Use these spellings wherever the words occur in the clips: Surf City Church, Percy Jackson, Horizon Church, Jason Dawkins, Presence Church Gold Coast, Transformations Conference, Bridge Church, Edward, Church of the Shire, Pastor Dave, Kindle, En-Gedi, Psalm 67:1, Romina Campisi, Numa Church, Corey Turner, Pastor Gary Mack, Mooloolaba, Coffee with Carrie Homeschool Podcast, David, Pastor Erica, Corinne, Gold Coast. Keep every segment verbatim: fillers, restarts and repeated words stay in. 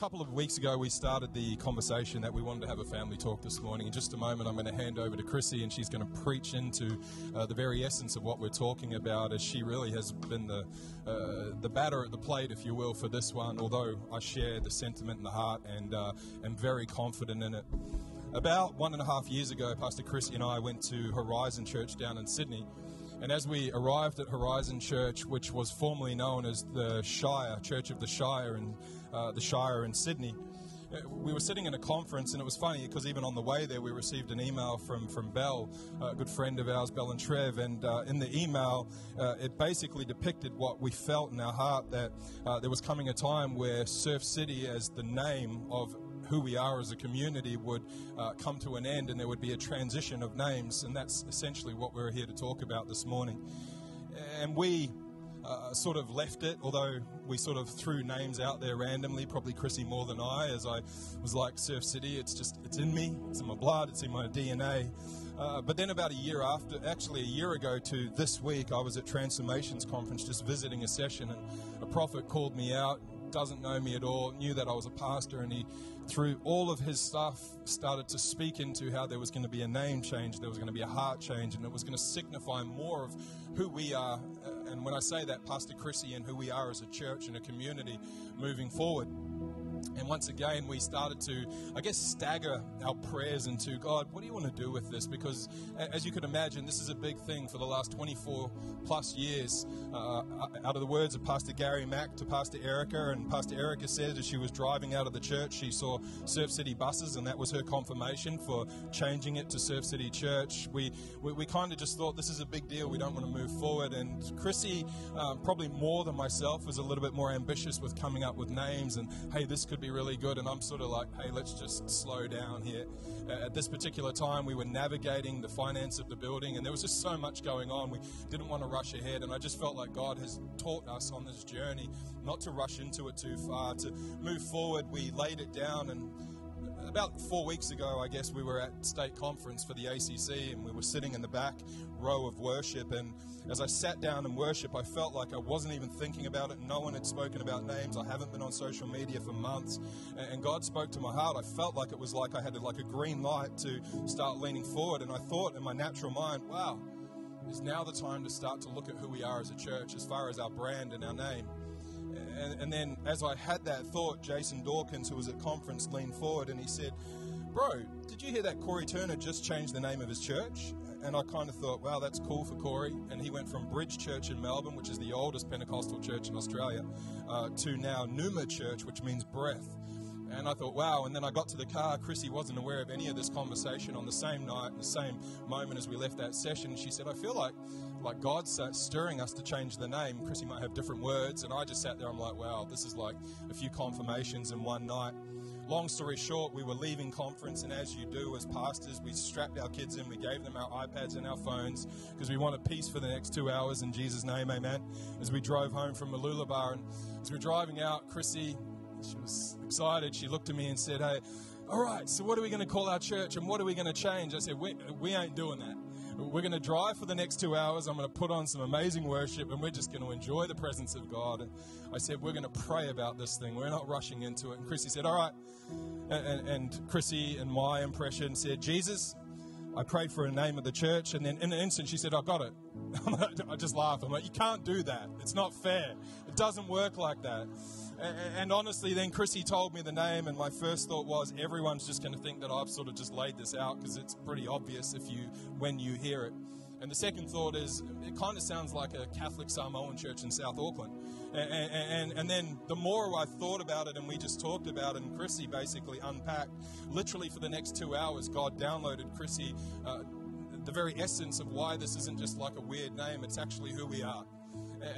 couple of weeks ago, we started the conversation that we wanted to have a family talk this morning. In just a moment, I'm going to hand over to Chrissy, and she's going to preach into uh, the very essence of what we're talking about, as she really has been the uh, the batter at the plate, if you will, for this one, although I share the sentiment and the heart and uh, am very confident in it. About one and a half years ago, Pastor Chrissy and I went to Horizon Church down in Sydney. And as we arrived at Horizon Church, which was formerly known as the Shire, Church of the Shire in, uh, the Shire in Sydney, we were sitting in a conference, and it was funny because even on the way there, we received an email from, from Bell, a good friend of ours, Bell and Trev. And uh, in the email, uh, it basically depicted what we felt in our heart, that uh, there was coming a time where Surf City, as the name of who we are as a community, would uh, come to an end, and there would be a transition of names. And that's essentially what we're here to talk about this morning. And we uh, sort of left it, although we sort of threw names out there randomly, probably Chrissy more than I, as I was like, Surf City, it's just, it's in me, it's in my blood, it's in my D N A. Uh, but then about a year after, actually a year ago to this week, I was at Transformations Conference just visiting a session, and a prophet called me out, doesn't know me at all, knew that I was a pastor, and he, through all of his stuff, started to speak into how there was going to be a name change, there was going to be a heart change, and it was going to signify more of who we are. And when I say that, Pastor Chrissy and who we are as a church and a community moving forward. And once again, we started to, I guess, stagger our prayers into, God, what do you want to do with this? Because as you can imagine, this is a big thing for the last twenty-four plus years. Uh, out of the words of Pastor Gary Mack to Pastor Erica, and Pastor Erica said as she was driving out of the church, she saw Surf City buses, and that was her confirmation for changing it to Surf City Church. We, we, we kind of just thought, this is a big deal, we don't want to move forward. And Chrissy, um, probably more than myself, was a little bit more ambitious with coming up with names and, hey, this could be really good. And I'm sort of like, hey, let's just slow down here. Uh, at this particular time, we were navigating the finance of the building, and there was just so much going on. We didn't want to rush ahead, and I just felt like God has taught us on this journey not to rush into it too far, to move forward. We laid it down, and about four weeks ago, I guess, we were at State Conference for the A C C, and we were sitting in the back row of worship. And as I sat down in worship, I felt like I wasn't even thinking about it. No one had spoken about names. I haven't been on social media for months. And God spoke to my heart. I felt like it was like I had like a green light to start leaning forward. And I thought in my natural mind, wow, is now the time to start to look at who we are as a church, as far as our brand and our name. And, and then as I had that thought, Jason Dawkins, who was at conference, leaned forward and he said, bro, did you hear that Corey Turner just changed the name of his church? And I kind of thought, wow, that's cool for Corey. And he went from Bridge Church in Melbourne, which is the oldest Pentecostal church in Australia, uh, to now Numa Church, which means breath. And I thought, wow. And then I got to the car. Chrissy wasn't aware of any of this conversation. On the same night, the same moment as we left that session, she said, I feel like like God's stirring us to change the name. Chrissy might have different words. And I just sat there. I'm like, wow, this is like a few confirmations in one night. Long story short, we were leaving conference, and as you do as pastors, we strapped our kids in, we gave them our iPads and our phones, because we wanted peace for the next two hours in Jesus' name, amen, as we drove home from Mooloolaba. And as we were driving out, Chrissy, she was excited, she looked at me and said, hey, all right, so what are we going to call our church and what are we going to change? I said, we, we ain't doing that. We're going to drive for the next two hours. I'm going to put on some amazing worship, and we're just going to enjoy the presence of God. And I said, we're going to pray about this thing. We're not rushing into it. And Chrissy said, all right. And, and, and Chrissy, in my impression, said, Jesus, I prayed for a name of the church. And then in an instant, she said, I got it. I just laughed. I'm like, you can't do that. It's not fair. It doesn't work like that. And honestly, then Chrissy told me the name, and my first thought was, everyone's just going to think that I've sort of just laid this out, because it's pretty obvious if you when you hear it. And the second thought is, it kind of sounds like a Catholic Samoan church in South Auckland. And, and, and then the more I thought about it, and we just talked about it, and Chrissy basically unpacked, literally for the next two hours, God downloaded Chrissy uh, the very essence of why this isn't just like a weird name, it's actually who we are.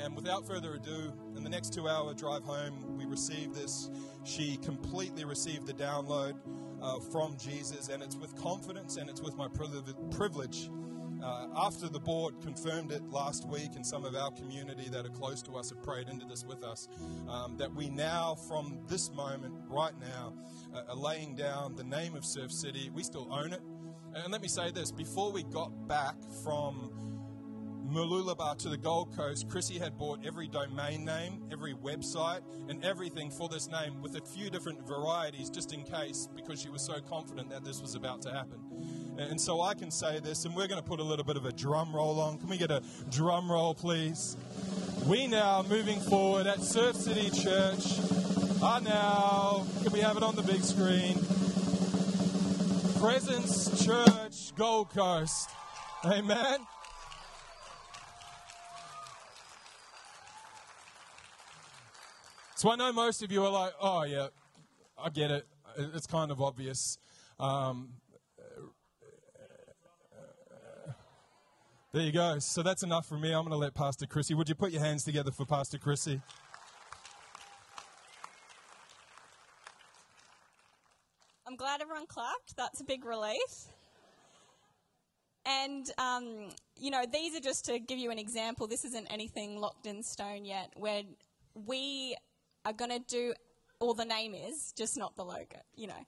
And without further ado, in the next two-hour drive home, we received this. She completely received the download uh, from Jesus, and it's with confidence, and it's with my privilege. Uh, after the board confirmed it last week, and some of our community that are close to us have prayed into this with us, um, that we now, from this moment right now, uh, are laying down the name of Surf City. We still own it. And let me say this, before we got back from Mooloolaba to the Gold Coast, Chrissy had bought every domain name, every website, and everything for this name with a few different varieties just in case, because she was so confident that this was about to happen. And so I can say this, and we're going to put a little bit of a drum roll on. Can we get a drum roll, please? We now, moving forward at Surf City Church, are now, can we have it on the big screen? Presence Church Gold Coast. Amen. So I know most of you are like, oh yeah, I get it. It's kind of obvious. Um, there you go. So that's enough for me. I'm going to let Pastor Chrissy. Would you put your hands together for Pastor Chrissy? I'm glad everyone clapped. That's a big relief. And, um, you know, these are just to give you an example. This isn't anything locked in stone yet. We're, we... are going to do, or the name is, just not the logo, you know.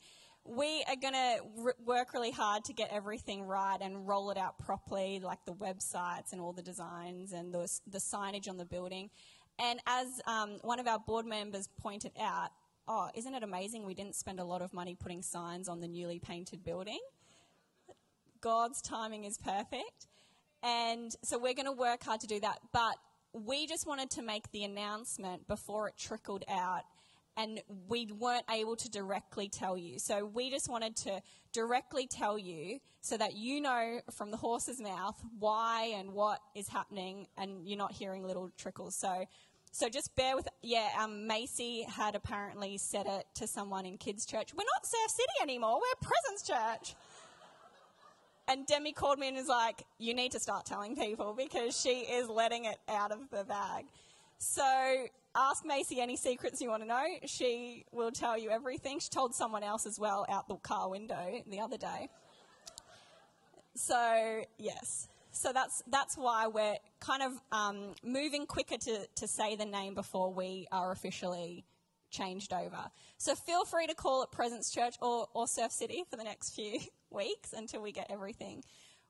We are going to r- work really hard to get everything right and roll it out properly, like the websites and all the designs and the, the signage on the building. And as um, one of our board members pointed out, oh, isn't it amazing we didn't spend a lot of money putting signs on the newly painted building? God's timing is perfect. And so we're going to work hard to do that, but we just wanted to make the announcement before it trickled out, and we weren't able to directly tell you. So we just wanted to directly tell you so that you know from the horse's mouth why and what is happening, and you're not hearing little trickles. So so just bear with, yeah, um, Macy had apparently said it to someone in kids' church. We're not Surf City anymore, we're Presence Church. And Demi called me and was like, you need to start telling people because she is letting it out of the bag. So ask Macy any secrets you want to know. She will tell you everything. She told someone else as well out the car window the other day. So, yes. So that's that's why we're kind of um, moving quicker to, to say the name before we are officially changed over. So feel free to call it Presence Church or, or Surf City for the next few weeks until we get everything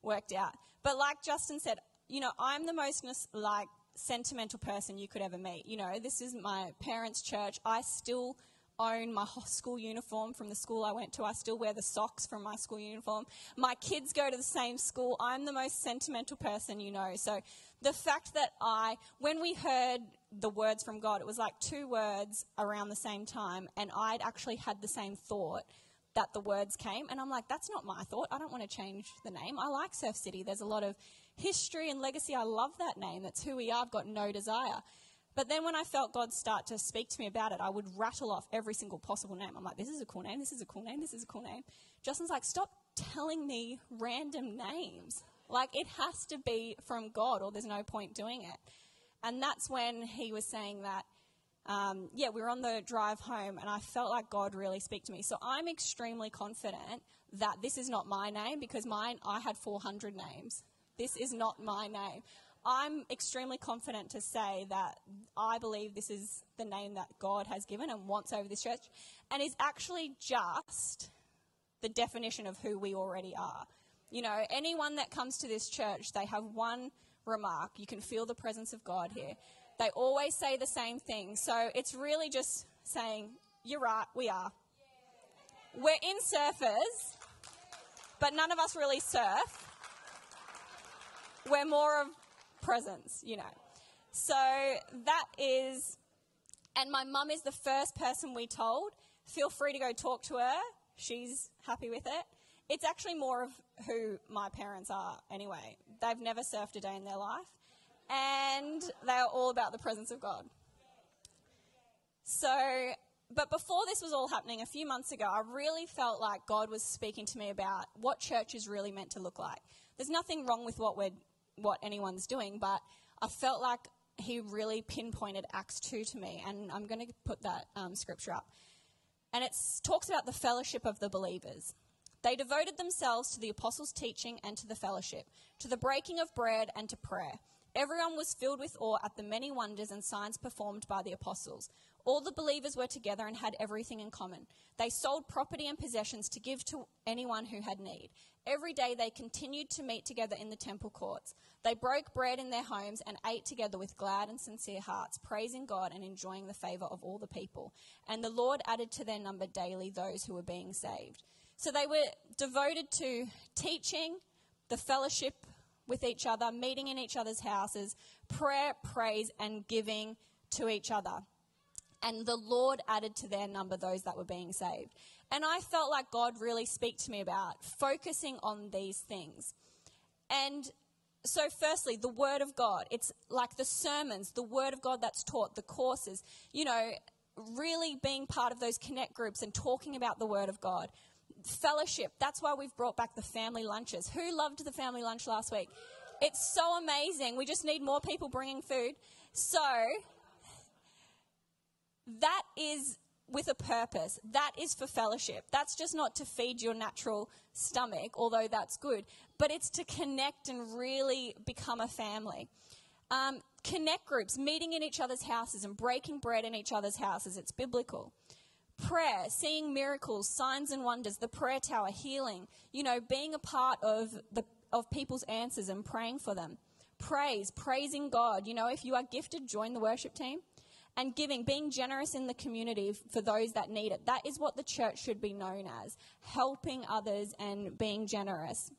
worked out. But like Justin said, you know, I'm the most like sentimental person you could ever meet. You know, this is my parents' church. I still own my school uniform from the school I went to. I still wear the socks from my school uniform. My kids go to the same school. I'm the most sentimental person you know. So the fact that I, when we heard the words from God, it was like two words around the same time, and I'd actually had the same thought that the words came, and I'm like, that's not my thought. I don't want to change the name. I like Surf City. There's a lot of history and legacy. I love that name. That's who we are. I've got no desire. But then when I felt God start to speak to me about it, I would rattle off every single possible name. I'm like, this is a cool name. This is a cool name. This is a cool name. Justin's like, stop telling me random names. Like, it has to be from God or there's no point doing it. And that's when he was saying that, um, yeah, we were on the drive home and I felt like God really speak to me. So I'm extremely confident that this is not my name, because mine, I had four hundred names. This is not my name. I'm extremely confident to say that I believe this is the name that God has given and wants over this church, and is actually just the definition of who we already are. You know, anyone that comes to this church, they have one remark. You can feel the presence of God here. They always say the same thing. So it's really just saying, you're right, we are. We're in surfers, but none of us really surf. We're more of presence, you know. So that is, and my mum is the first person we told. Feel free to go talk to her. She's happy with it. It's actually more of who my parents are anyway. They've never surfed a day in their life, and they are all about the presence of God. So, but before this was all happening a few months ago, I really felt like God was speaking to me about what church is really meant to look like. There's nothing wrong with what we're what anyone's doing, but I felt like he really pinpointed Acts two to me, and I'm going to put that um, scripture up. And it talks about the fellowship of the believers. They devoted themselves to the apostles' teaching and to the fellowship, to the breaking of bread and to prayer. Everyone was filled with awe at the many wonders and signs performed by the apostles. All the believers were together and had everything in common. They sold property and possessions to give to anyone who had need. Every day they continued to meet together in the temple courts. They broke bread in their homes and ate together with glad and sincere hearts, praising God and enjoying the favor of all the people. And the Lord added to their number daily those who were being saved. So they were devoted to teaching, the fellowship with each other, meeting in each other's houses, prayer, praise, and giving to each other. And the Lord added to their number those that were being saved. And I felt like God really spoke to me about focusing on these things. And so firstly, the Word of God. It's like the sermons, the Word of God that's taught, the courses, you know, really being part of those connect groups and talking about the Word of God. Fellowship. That's why we've brought back the family lunches. Who loved the family lunch last week? It's so amazing. We just need more people bringing food. So that is with a purpose. That is for fellowship. That's just not to feed your natural stomach, although that's good, but it's to connect and really become a family. Um, connect groups, meeting in each other's houses and breaking bread in each other's houses. It's biblical. Prayer, seeing miracles, signs and wonders, the prayer tower, healing, you know, being a part of the of people's answers and praying for them. Praise, praising God. You know, if you are gifted, join the worship team. And giving, being generous in the community for those that need it. That is what the church should be known as, helping others and being generous.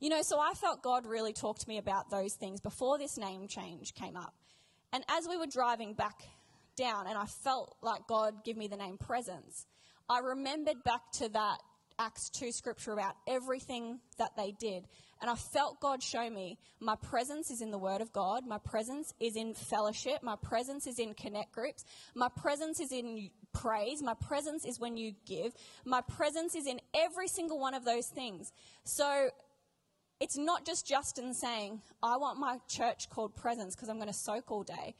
You know, so I felt God really talked to me about those things before this name change came up. And as we were driving back down and I felt like God give me the name Presence, I remembered back to that Acts two scripture about everything that they did. And I felt God show me my presence is in the Word of God. My presence is in fellowship. My presence is in connect groups. My presence is in praise. My presence is when you give. My presence is in every single one of those things. So it's not just Justin saying, I want my church called Presence because I'm going to soak all day.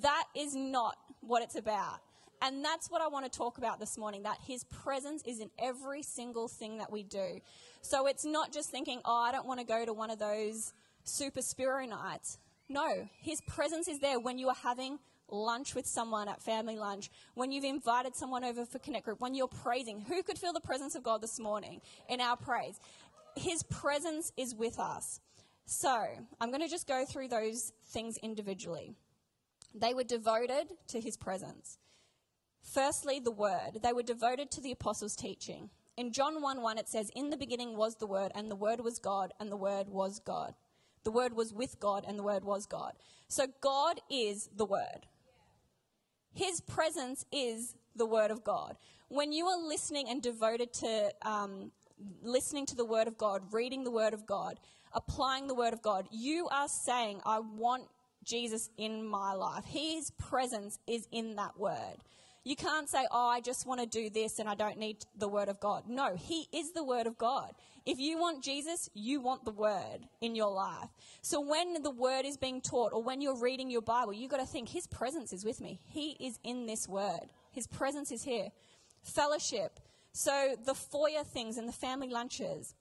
That is not what it's about. And that's what I want to talk about this morning, that His presence is in every single thing that we do. So it's not just thinking, oh, I don't want to go to one of those super spiro nights. No, His presence is there when you are having lunch with someone at family lunch, when you've invited someone over for Connect Group, when you're praising. Who could feel the presence of God this morning in our praise? His presence is with us. So I'm going to just go through those things individually. They were devoted to His presence. Firstly, the Word. They were devoted to the apostles' teaching. In John one one, it says, in the beginning was the Word, and the Word was God, and the Word was God. The Word was with God, and the Word was God. So God is the Word. His presence is the Word of God. When you are listening and devoted to um, listening to the Word of God, reading the Word of God, applying the Word of God, you are saying, I want Jesus in my life. His presence is in that Word. You can't say, oh, I just want to do this and I don't need the Word of God. No, He is the Word of God. If you want Jesus, you want the Word in your life. So when the Word is being taught or when you're reading your Bible, you've got to think, His presence is with me. He is in this Word. His presence is here. Fellowship. So the foyer things and the family lunches.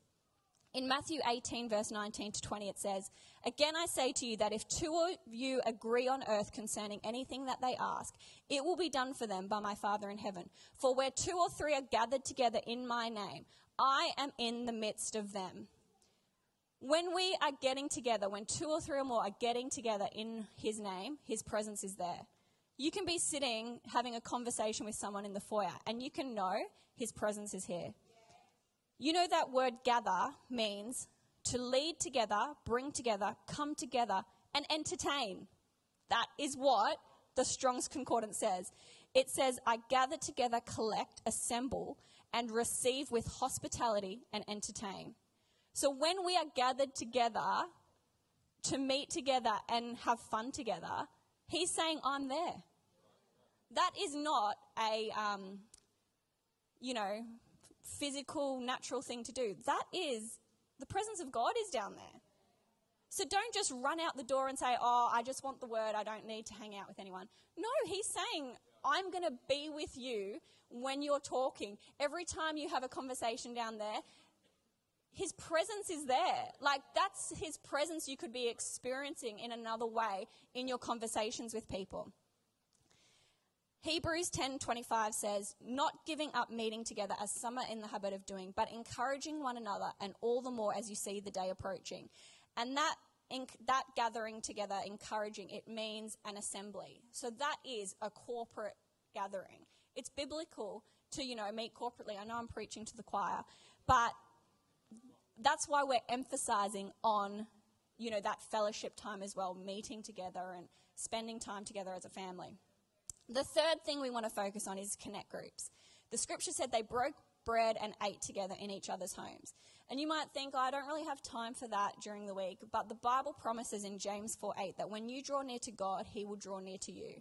In Matthew eighteen, verse nineteen to twenty, it says, again, I say to you that if two of you agree on earth concerning anything that they ask, it will be done for them by my Father in heaven. For where two or three are gathered together in my name, I am in the midst of them. When we are getting together, when two or three or more are getting together in His name, His presence is there. You can be sitting, having a conversation with someone in the foyer, and you can know His presence is here. You know that word gather means to lead together, bring together, come together, and entertain. That is what the Strong's Concordance says. It says, I gather together, collect, assemble, and receive with hospitality and entertain. So when we are gathered together to meet together and have fun together, He's saying, I'm there. That is not a, um, you know, physical, natural thing to do. That is, the presence of God is down there. So don't just run out the door and say, oh, I just want the Word. I don't need to hang out with anyone. No, He's saying, I'm going to be with you when you're talking. Every time you have a conversation down there, His presence is there. Like, that's His presence you could be experiencing in another way in your conversations with people. Hebrews ten twenty-five says, not giving up meeting together as some are in the habit of doing, but encouraging one another, and all the more as you see the day approaching. And that inc- that gathering together, encouraging, it means an assembly. So that is a corporate gathering. It's biblical to, you know, meet corporately. I know I'm preaching to the choir, but that's why we're emphasizing on, you know, that fellowship time as well, meeting together and spending time together as a family. The third thing we want to focus on is connect groups. The scripture said they broke bread and ate together in each other's homes. And you might think, oh, I don't really have time for that during the week, but the Bible promises in James four eight that when you draw near to God, he will draw near to you.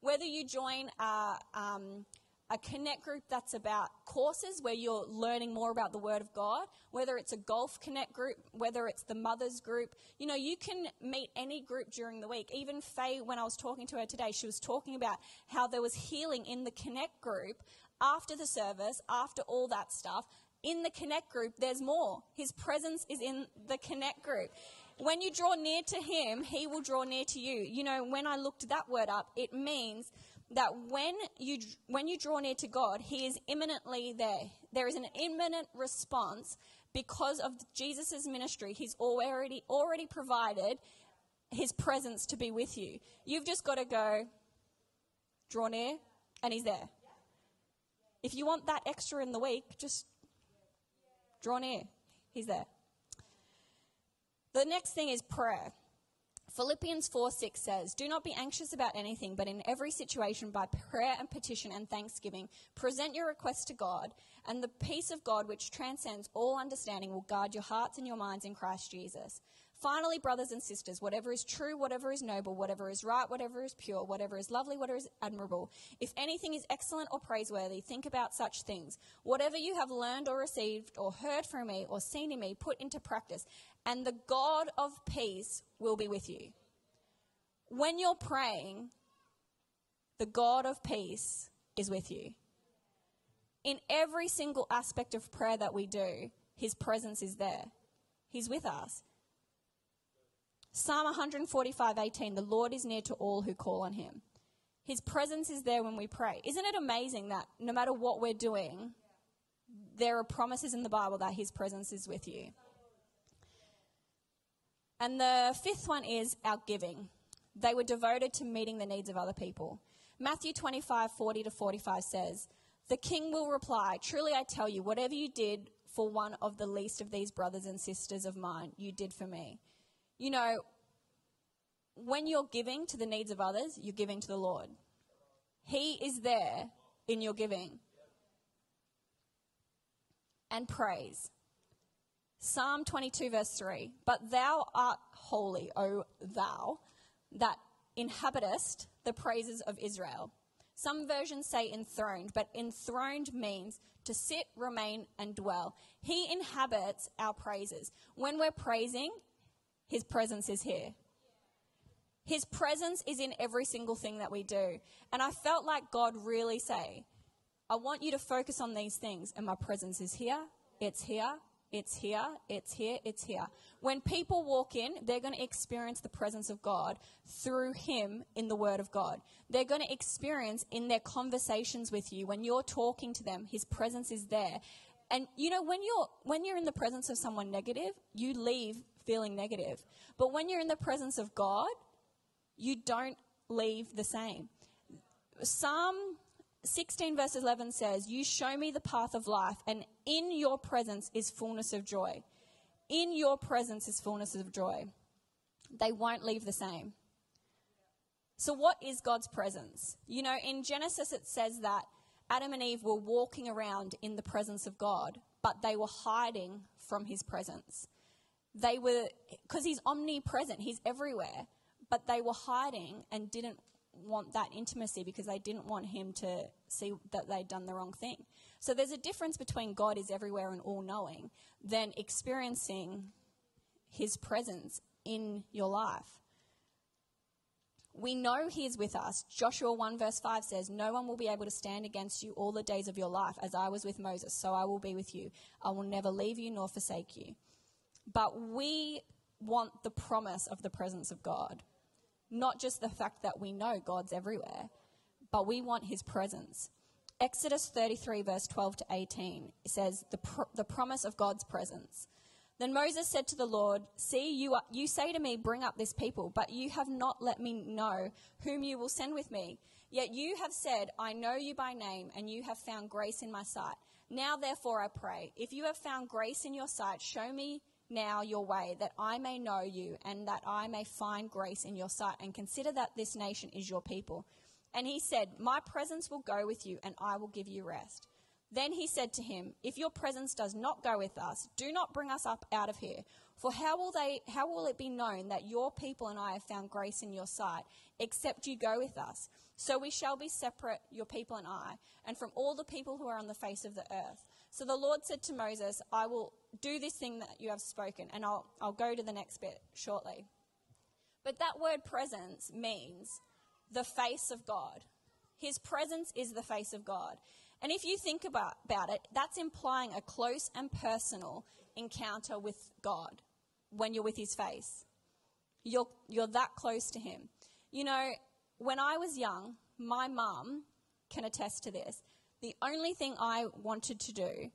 Whether you join a, um, a connect group that's about courses where you're learning more about the Word of God, whether it's a golf connect group, whether it's the mother's group, you know, you can meet any group during the week. Even Faye, when I was talking to her today, she was talking about how there was healing in the connect group after the service, after all that stuff. In the connect group, there's more. His presence is in the connect group. When you draw near to him, he will draw near to you. You know, when I looked that word up, it means that when you when you draw near to God, he is imminently there. There is an imminent response because of Jesus' ministry. He's already already provided his presence to be with you. You've just got to go, draw near, and he's there. If you want that extra in the week, just draw near. He's there. The next thing is prayer. Philippians four six says, do not be anxious about anything, but in every situation by prayer and petition and thanksgiving, present your requests to God, and the peace of God which transcends all understanding will guard your hearts and your minds in Christ Jesus. Finally, brothers and sisters, whatever is true, whatever is noble, whatever is right, whatever is pure, whatever is lovely, whatever is admirable, if anything is excellent or praiseworthy, think about such things. Whatever you have learned or received or heard from me or seen in me, put into practice, and the God of peace will be with you. When you're praying, the God of peace is with you. In every single aspect of prayer that we do, his presence is there. He's with us. Psalm one forty-five eighteen, the Lord is near to all who call on him. His presence is there when we pray. Isn't it amazing that no matter what we're doing, there are promises in the Bible that his presence is with you? And the fifth one is our giving. They were devoted to meeting the needs of other people. Matthew twenty-five forty to forty-five says, the king will reply, truly I tell you, whatever you did for one of the least of these brothers and sisters of mine, you did for me. You know, when you're giving to the needs of others, you're giving to the Lord. He is there in your giving. And praise. Psalm twenty-two verse three, but thou art holy, O thou, that inhabitest the praises of Israel. Some versions say enthroned, but enthroned means to sit, remain, and dwell. He inhabits our praises. When we're praising, his presence is here. His presence is in every single thing that we do. And I felt like God really say, I want you to focus on these things. And my presence is here. It's here. It's here. It's here. It's here. When people walk in, they're going to experience the presence of God through him in the word of God. They're going to experience in their conversations with you. When you're talking to them, his presence is there. And you know, when you're, when you're in the presence of someone negative, you leave feeling negative. But when you're in the presence of God, you don't leave the same. Psalm sixteen verse eleven says, you show me the path of life, and in your presence is fullness of joy. In your presence is fullness of joy. They won't leave the same. So what is God's presence? You know, in Genesis it says that Adam and Eve were walking around in the presence of God, but they were hiding from his presence. They were, because he's omnipresent, he's everywhere, but they were hiding and didn't want that intimacy because they didn't want him to see that they'd done the wrong thing. So there's a difference between God is everywhere and all-knowing than experiencing his presence in your life. We know he is with us. Joshua one verse five says, no one will be able to stand against you all the days of your life. As I was with Moses, so I will be with you. I will never leave you nor forsake you. But we want the promise of the presence of God, not just the fact that we know God's everywhere, but we want his presence. Exodus thirty-three, verse twelve to eighteen, it says, the, pro- the promise of God's presence. Then Moses said to the Lord, see, you, are, you say to me, bring up this people, but you have not let me know whom you will send with me. Yet you have said, I know you by name, and you have found grace in my sight. Now, therefore, I pray, if you have found grace in your sight, show me now your way, that I may know you, and that I may find grace in your sight, and consider that this nation is your people. And he said, my presence will go with you, and I will give you rest. Then he said to him, if your presence does not go with us, do not bring us up out of here. For how will they? How will it be known that your people and I have found grace in your sight, except you go with us? So we shall be separate, your people and I, and from all the people who are on the face of the earth. So the Lord said to Moses, I will do this thing that you have spoken, and I'll, I'll go to the next bit shortly. But that word presence means the face of God. His presence is the face of God. And if you think about, about it, that's implying a close and personal encounter with God when you're with his face. You're, you're that close to him. You know, when I was young, my mum can attest to this. The only thing I wanted to do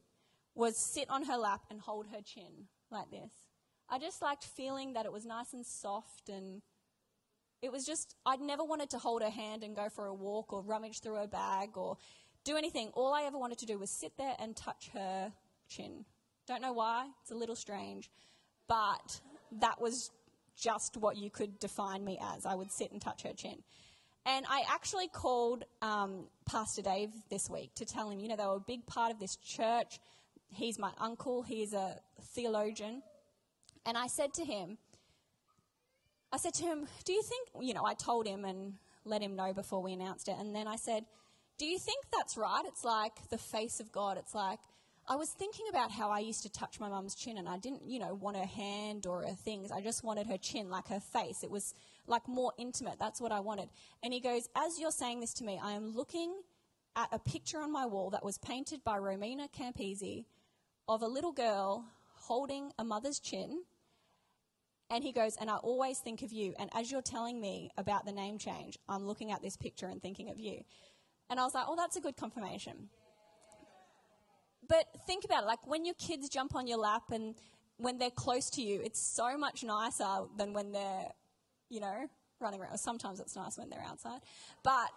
was sit on her lap and hold her chin like this. I just liked feeling that it was nice and soft, and it was just, I'd never wanted to hold her hand and go for a walk or rummage through her bag or do anything. All I ever wanted to do was sit there and touch her chin. Don't know why, it's a little strange, but that was just what you could define me as. I would sit and touch her chin. And I actually called um, Pastor Dave this week to tell him, you know, they were a big part of this church. He's my uncle. He's a theologian. And I said to him, I said to him, do you think, you know, I told him and let him know before we announced it. And then I said, do you think that's right? It's like the face of God. It's like, I was thinking about how I used to touch my mum's chin, and I didn't, you know, want her hand or her things. I just wanted her chin, like her face. It was like more intimate. That's what I wanted. And he goes, as you're saying this to me, I am looking at a picture on my wall that was painted by Romina Campisi of a little girl holding a mother's chin. And he goes, and I always think of you. And as you're telling me about the name change, I'm looking at this picture and thinking of you. And I was like, oh, that's a good confirmation. But think about it, like when your kids jump on your lap and when they're close to you, it's so much nicer than when they're, you know, running around. Sometimes it's nice when they're outside. But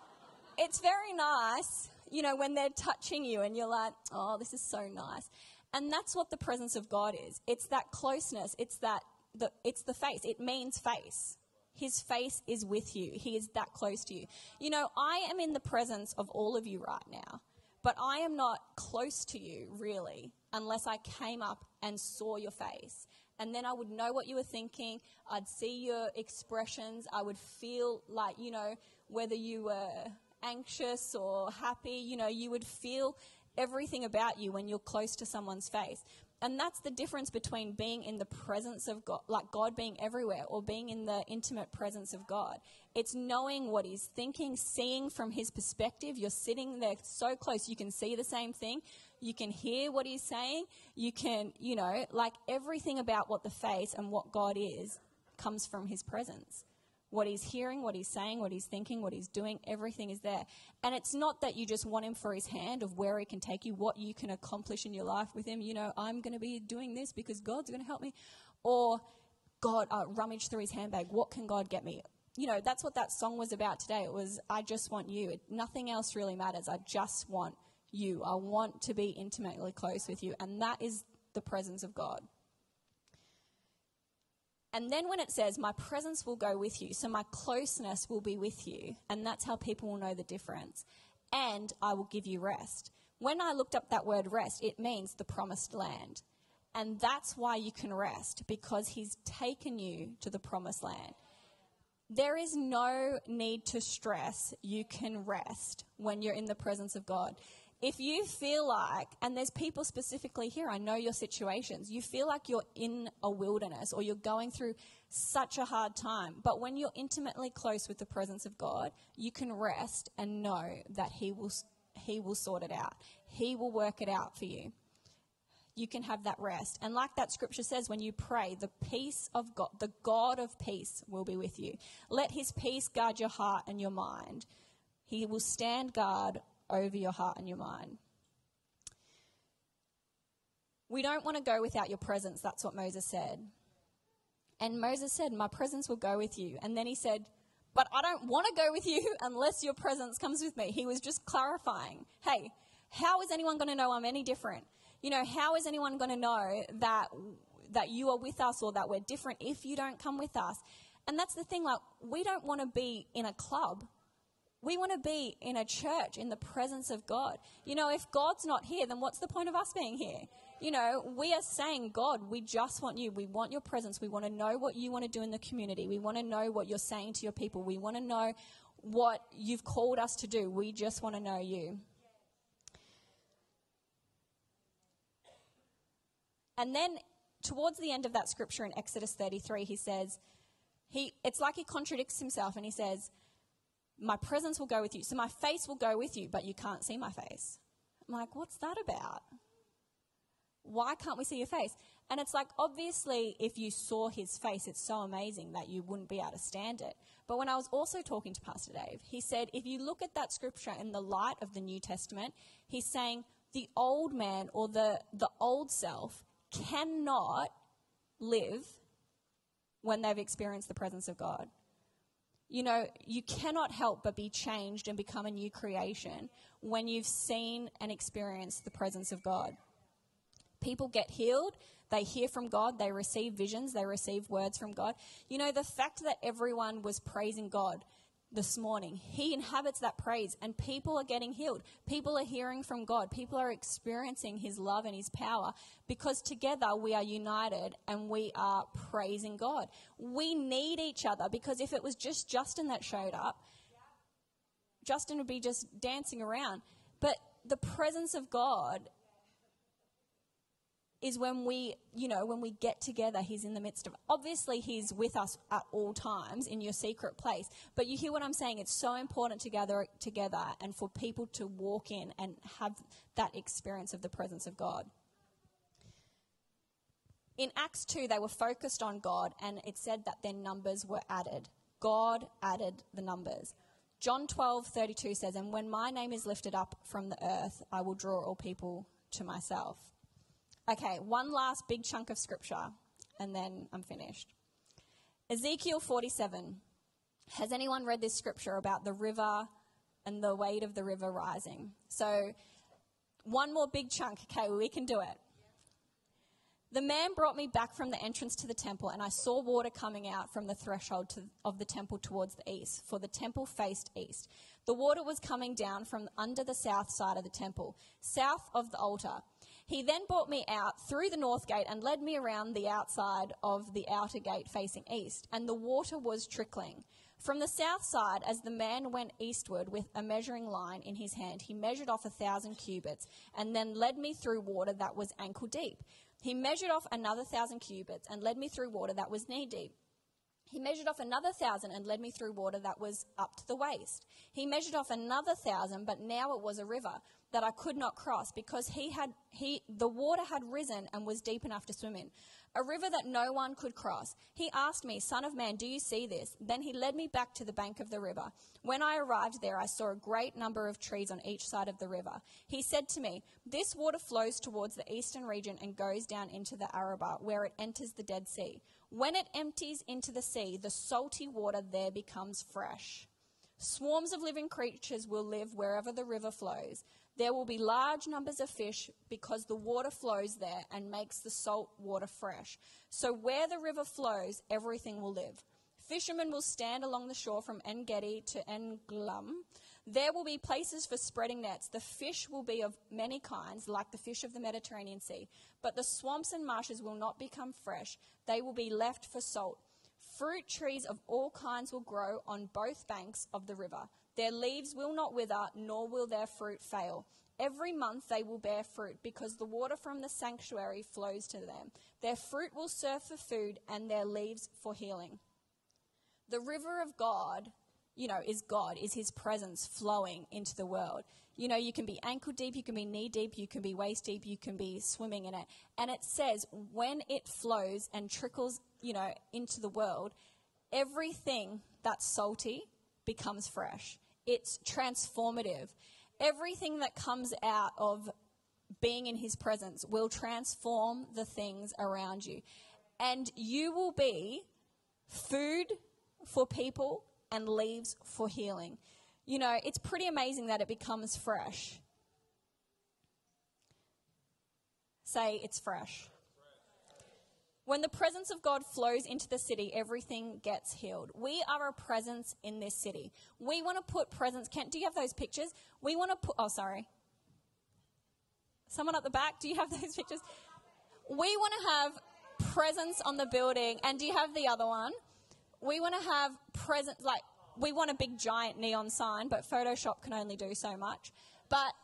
it's very nice, you know, when they're touching you and you're like, oh, this is so nice. And that's what the presence of God is. It's that closeness. It's that, the, it's the face. It means face. His face is with you. He is that close to you. You know, I am in the presence of all of you right now, but I am not close to you really unless I came up and saw your face. And then I would know what you were thinking. I'd see your expressions. I would feel like, you know, whether you were anxious or happy, you know, you would feel everything about you when you're close to someone's face. And that's the difference between being in the presence of God, like God being everywhere, or being in the intimate presence of God. It's knowing what he's thinking, seeing from his perspective. You're sitting there so close, you can see the same thing. You can hear what he's saying. You can, you know, like everything about what the face and what God is comes from his presence. What he's hearing, what he's saying, what he's thinking, what he's doing, everything is there. And it's not that you just want him for his hand of where he can take you, what you can accomplish in your life with him. You know, I'm going to be doing this because God's going to help me. Or, God, uh, rummage through his handbag. What can God get me? You know, that's what that song was about today. It was, I just want you. It, nothing else really matters. I just want you. I want to be intimately close with you. And that is the presence of God. And then when it says, my presence will go with you, so my closeness will be with you, and that's how people will know the difference, and I will give you rest. When I looked up that word rest, it means the promised land, and that's why you can rest, because he's taken you to the promised land. There is no need to stress. You can rest when you're in the presence of God. If you feel like, and there's people specifically here, I know your situations, you feel like you're in a wilderness or you're going through such a hard time. But when you're intimately close with the presence of God, you can rest and know that he will, he will sort it out. He will work it out for you. You can have that rest. And like that scripture says, when you pray, the peace of God, the God of peace will be with you. Let his peace guard your heart and your mind. He will stand guard over your heart and your mind. We don't want to go without your presence. That's what Moses said. And Moses said, my presence will go with you. And then he said, but I don't want to go with you unless your presence comes with me. He was just clarifying, hey, how is anyone going to know I'm any different? You know, how is anyone going to know that that you are with us or that we're different if you don't come with us? And that's the thing, like, we don't want to be in a club. We want to be in a church, in the presence of God. You know, if God's not here, then what's the point of us being here? You know, we are saying, God, we just want you. We want your presence. We want to know what you want to do in the community. We want to know what you're saying to your people. We want to know what you've called us to do. We just want to know you. And then towards the end of that scripture in Exodus thirty-three, he says, he it's like he contradicts himself and he says, my presence will go with you. So my face will go with you, but you can't see my face. I'm like, what's that about? Why can't we see your face? And it's like, obviously, if you saw his face, it's so amazing that you wouldn't be able to stand it. But when I was also talking to Pastor Dave, he said, if you look at that scripture in the light of the New Testament, he's saying the old man or the, the old self cannot live when they've experienced the presence of God. You know, you cannot help but be changed and become a new creation when you've seen and experienced the presence of God. People get healed, they hear from God, they receive visions, they receive words from God. You know, the fact that everyone was praising God this morning, he inhabits that praise and people are getting healed. People are hearing from God. People are experiencing his love and his power because together we are united and we are praising God. We need each other because if it was just Justin that showed up, Justin would be just dancing around. But the presence of God is when we, you know, when we get together, he's in the midst of, obviously he's with us at all times in your secret place, but you hear what I'm saying? It's so important to gather together and for people to walk in and have that experience of the presence of God. In Acts two, they were focused on God and it said that their numbers were added. God added the numbers. John twelve thirty-two says, and when my name is lifted up from the earth, I will draw all people to myself. Okay, one last big chunk of scripture, and then I'm finished. Ezekiel forty-seven. Has anyone read this scripture about the river and the weight of the river rising? So one more big chunk. Okay, we can do it. The man brought me back from the entrance to the temple, and I saw water coming out from the threshold to, of the temple towards the east, for the temple faced east. The water was coming down from under the south side of the temple, south of the altar. He then brought me out through the north gate and led me around the outside of the outer gate facing east, and the water was trickling. From the south side, as the man went eastward with a measuring line in his hand, he measured off a thousand cubits and then led me through water that was ankle deep. He measured off another thousand cubits and led me through water that was knee deep. He measured off another thousand and led me through water that was up to the waist. He measured off another thousand, but now it was a river that I could not cross because he had he the water had risen and was deep enough to swim in, a river that no one could cross. He asked me, Son of man, do you see this? Then he led me back to the bank of the river. When I arrived there, I saw a great number of trees on each side of the river. He said to me, this water flows towards the eastern region and goes down into the Arabah, where it enters the Dead Sea. When it empties into the sea, the salty water there becomes fresh. Swarms of living creatures will live wherever the river flows. There will be large numbers of fish because the water flows there and makes the salt water fresh. So where the river flows, everything will live. Fishermen will stand along the shore from En-Gedi to En-Glum. There will be places for spreading nets. The fish will be of many kinds, like the fish of the Mediterranean Sea. But the swamps and marshes will not become fresh. They will be left for salt. Fruit trees of all kinds will grow on both banks of the river. Their leaves will not wither, nor will their fruit fail. Every month they will bear fruit, because the water from the sanctuary flows to them. Their fruit will serve for food, and their leaves for healing. The river of God, you know, is God, is his presence flowing into the world. You know, you can be ankle deep, you can be knee deep, you can be waist deep, you can be swimming in it. And it says when it flows and trickles, you know, into the world, everything that's salty becomes fresh. It's transformative. Everything that comes out of being in his presence will transform the things around you. And you will be food for people and leaves for healing. You know, it's pretty amazing that it becomes fresh. Say, it's fresh. When the presence of God flows into the city, everything gets healed. We are a presence in this city. We want to put presence. Kent, do you have those pictures? We want to put, oh, sorry. Someone up the back, do you have those pictures? We want to have presence on the building. And do you have the other one? We want to have presence, like we want a big giant neon sign, but Photoshop can only do so much. But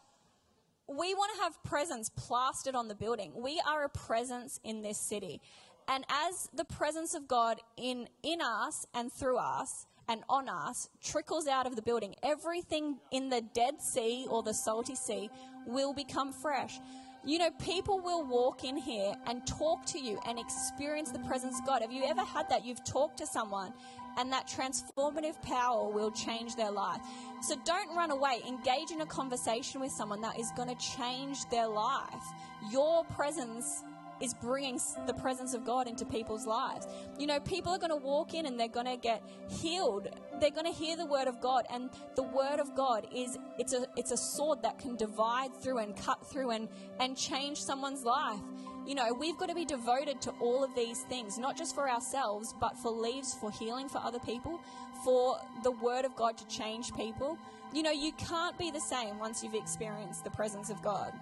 we want to have presence plastered on the building. We are a presence in this city. And as the presence of God in, in us and through us and on us trickles out of the building, everything in the Dead Sea or the Salty Sea will become fresh. You know, people will walk in here and talk to you and experience the presence of God. Have you ever had that? You've talked to someone and that transformative power will change their life. So don't run away. Engage in a conversation with someone that is going to change their life. Your presence is bringing the presence of God into people's lives. You know, people are going to walk in and they're going to get healed. They're going to hear the word of God, and the word of God is it's a it's a sword that can divide through and cut through and and change someone's life. You know, we've got to be devoted to all of these things, not just for ourselves, but for leaves, for healing, for other people, for the word of God to change people. You know, you can't be the same once you've experienced the presence of God.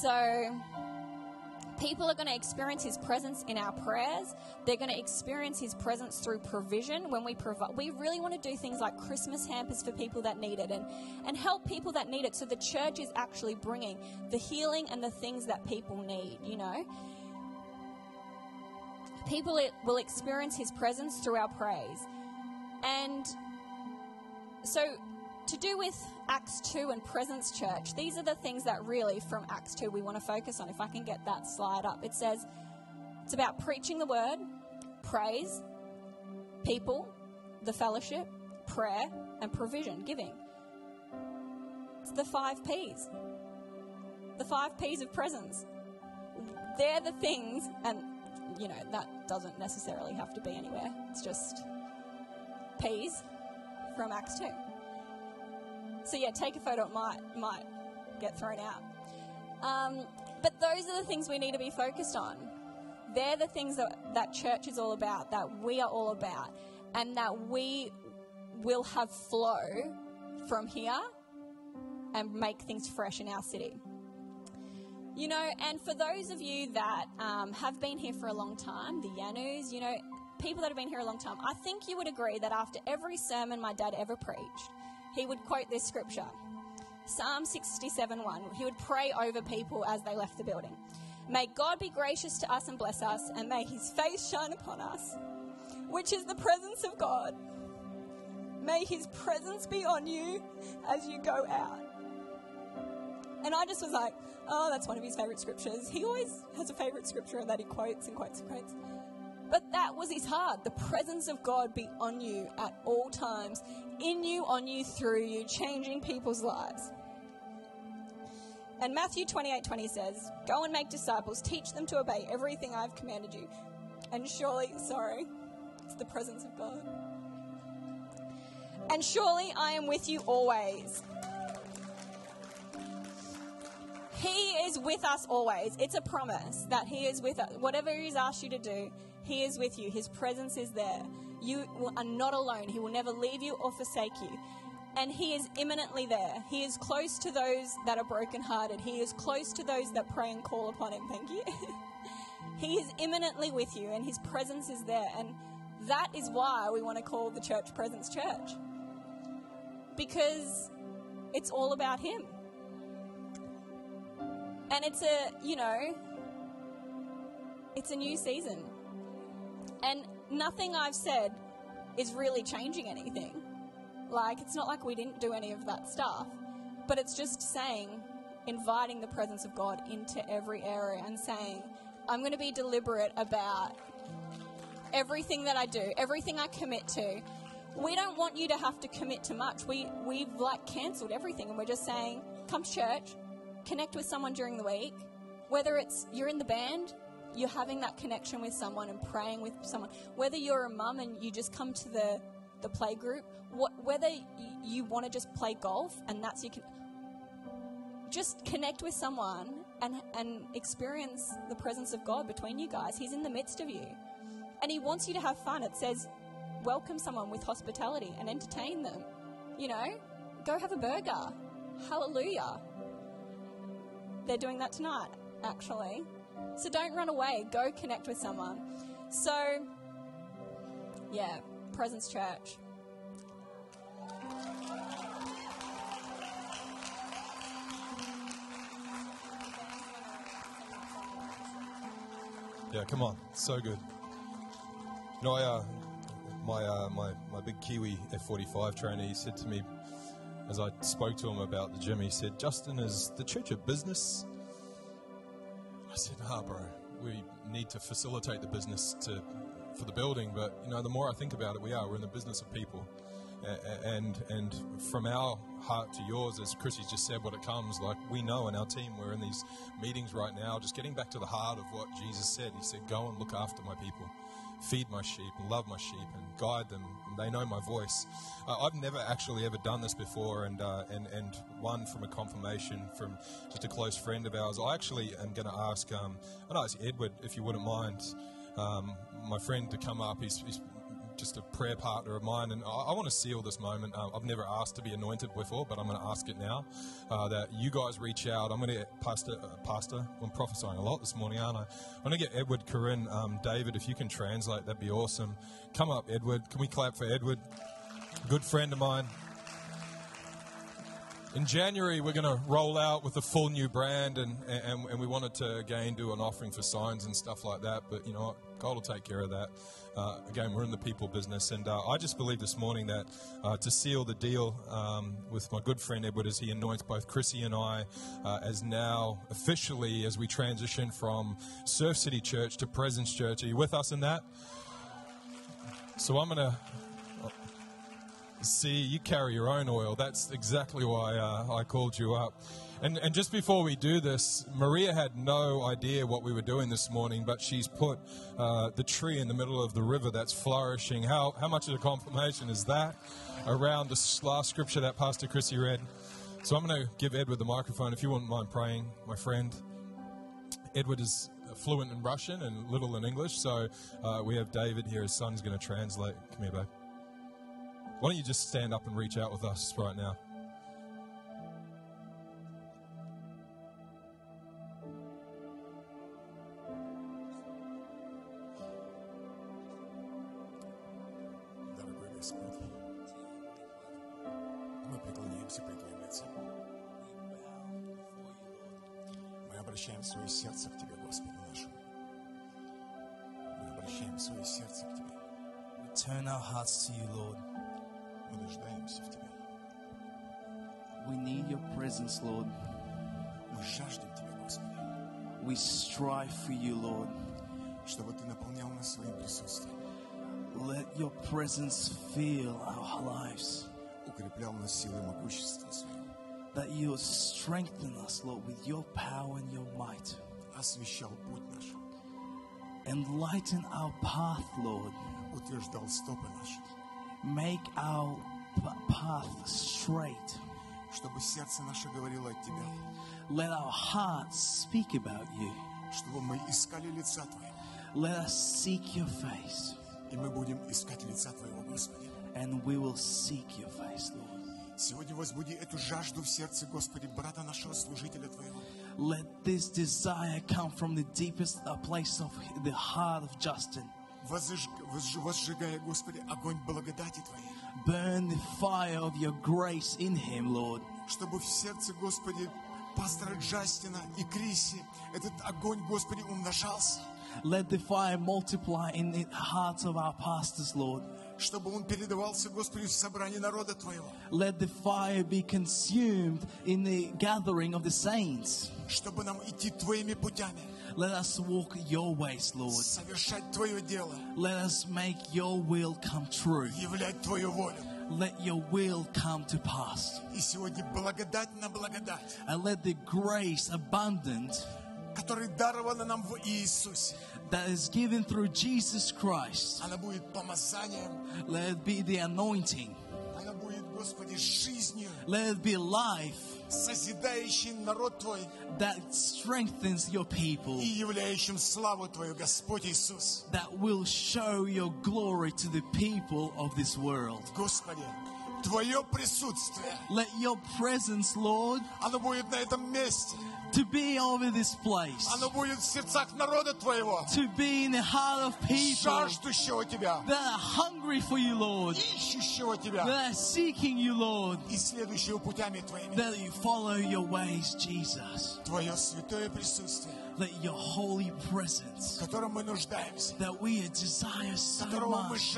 So people are going to experience his presence in our prayers. They're going to experience his presence through provision when we provide. We really want to do things like Christmas hampers for people that need it, and, and help people that need it. So the church is actually bringing the healing and the things that people need, you know. People will experience his presence through our praise. And so to do with Acts two and Presence Church, these are the things that really from Acts two we want to focus on. If I can get that slide up. It says it's about preaching the word, praise, people, the fellowship, prayer, and provision, giving. It's the five Ps. The five Ps of presence. They're the things, and, you know, that doesn't necessarily have to be anywhere. It's just Ps from Acts two. So yeah, take a photo, it might, might get thrown out. Um, but those are the things we need to be focused on. They're the things that, that church is all about, that we are all about, and that we will have flow from here and make things fresh in our city. You know, and for those of you that um, have been here for a long time, the Yanus, you know, people that have been here a long time, I think you would agree that after every sermon my dad ever preached, he would quote this scripture, Psalm sixty-seven one. He would pray over people as they left the building. May God be gracious to us and bless us, and may his face shine upon us, which is the presence of God. May his presence be on you as you go out. And I just was like, oh, that's one of his favourite scriptures. He always has a favourite scripture that he quotes and quotes and quotes. But that was his heart. The presence of God be on you at all times, in you, on you, through you, changing people's lives. And Matthew twenty-eight twenty says, go and make disciples, teach them to obey everything I've commanded you. And surely, sorry, it's the presence of God. And surely I am with you always. He is with us always. It's a promise that he is with us. Whatever he's asked you to do, he is with you. His presence is there. You are not alone. He will never leave you or forsake you. And he is imminently there. He is close to those that are brokenhearted. He is close to those that pray and call upon him. Thank you. He is imminently with you, and his presence is there. And that is why we want to call the church Presence Church, because it's all about him. And it's a, you know, it's a new season. And nothing I've said is really changing anything. Like, it's not like we didn't do any of that stuff, but it's just saying, inviting the presence of God into every area and saying, I'm going to be deliberate about everything that I do, everything I commit to. we don't want you to have to commit to much. We, we've like cancelled everything, and we're just saying, come to church, connect with someone during the week, whether it's you're in the band, you're having that connection with someone and praying with someone, whether you're a mum and you just come to the, the play group, what, whether you, you want to just play golf and that's you can just connect with someone and, and experience the presence of God between you guys. He's in the midst of you and he wants you to have fun. It says, welcome someone with hospitality and entertain them, you know, go have a burger. Hallelujah. They're doing that tonight, actually. So don't run away. Go connect with someone. So, yeah, Presence Church. Yeah, come on. So good. You know, I, uh, my, uh, my, my big Kiwi F forty-five trainer, he said to me, as I spoke to him about the gym, he said, Justin, is the church a business? I said, ah, bro, we need to facilitate the business to, for the building. But, you know, the more I think about it, we are. We're in the business of people. And and from our heart to yours, as Chrissy's just said, what it comes, like we know in our team, we're in these meetings right now, just getting back to the heart of what Jesus said. He said, go and look after my people. Feed my sheep and love my sheep and guide them. They know my voice. Uh, I've never actually ever done this before, and uh, and and one from a confirmation from just a close friend of ours. I actually am going to ask, um, I know it's Edward, if you wouldn't mind, um, my friend to come up. He's, he's just a prayer partner of mine, and I, I want to seal this moment. Uh, I've never asked to be anointed before, but I'm going to ask it now, uh, that you guys reach out. I'm going to get Pastor, uh, Pastor, I'm prophesying a lot this morning, aren't I? I'm going to get Edward, Corinne, um, David, if you can translate, that'd be awesome. Come up, Edward. Can we clap for Edward? Good friend of mine. In January, we're going to roll out with a full new brand, and, and, and we wanted to, again, do an offering for signs and stuff like that, but you know what? God will take care of that. Uh, again, we're in the people business, and uh, I just believe this morning that uh, to seal the deal um, with my good friend Edward, as he anoints both Chrissy and I uh, as now officially as we transition from Surf City Church to Presence Church. Are you with us in that? So I'm going to see you carry your own oil. That's exactly why uh, I called you up. And, and just before we do this, Maria had no idea what we were doing this morning, but she's put uh, the tree in the middle of the river that's flourishing. How, how much of a confirmation is that around the last scripture that Pastor Chrissy read? So I'm going to give Edward the microphone, if you wouldn't mind praying, my friend. Edward is fluent in Russian and little in English, so uh, we have David here. His son's going to translate. Come here, babe. Why don't you just stand up and reach out with us right now? We turn our hearts to you, Lord. We need your presence, Lord. We strive for you, Lord. Let your presence fill our lives. That you will strengthen us, Lord, with your power and your might. Enlighten our path, Lord. Make our path straight. Let our hearts speak about you. Let us seek your face. And we will seek your face, Lord. Let this desire come from the deepest place of the heart of Justin. Burn the fire of your grace in him, Lord. Let the fire multiply in the hearts of our pastors, Lord. Чтобы он передавался, Господи, в собрании народа Твоего. Let the fire be consumed in the gathering of the saints. Чтобы нам идти Твоими путями. Let us walk Your ways, Lord. Совершать Твое дело. Let us make Your will come true. Являть Твою волю. Let Your will come to pass. И сегодня благодать на благодать. And let the grace abundant. Которая дарована нам в Иисусе. That is given through Jesus Christ. Она будет помазанием. Let it be the anointing. Она будет, Господи, жизнью. Let it be life. Созидающий народ Твой. That strengthens Your people. И являющим славу Твою, Господь Иисус. That will show Your glory to the people of this world. Господи, Твое присутствие. Let Your presence, Lord. Оно будет на этом месте. To be over this place. To be in the heart of people that are hungry for You, Lord. That are seeking You, Lord. That you follow Your ways, Jesus. That Your holy presence that we desire so much,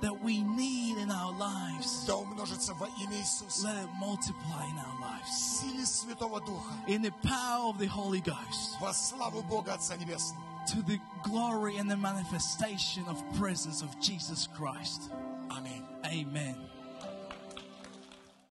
that we need in our lives, да умножится во имя Иисуса. Let it multiply in our lives. В силе Святого Духа. In the power of the Holy Ghost. Во славу Бога Отца Небесного. To the glory and the manifestation of presence of Jesus Christ. Amen. Amen.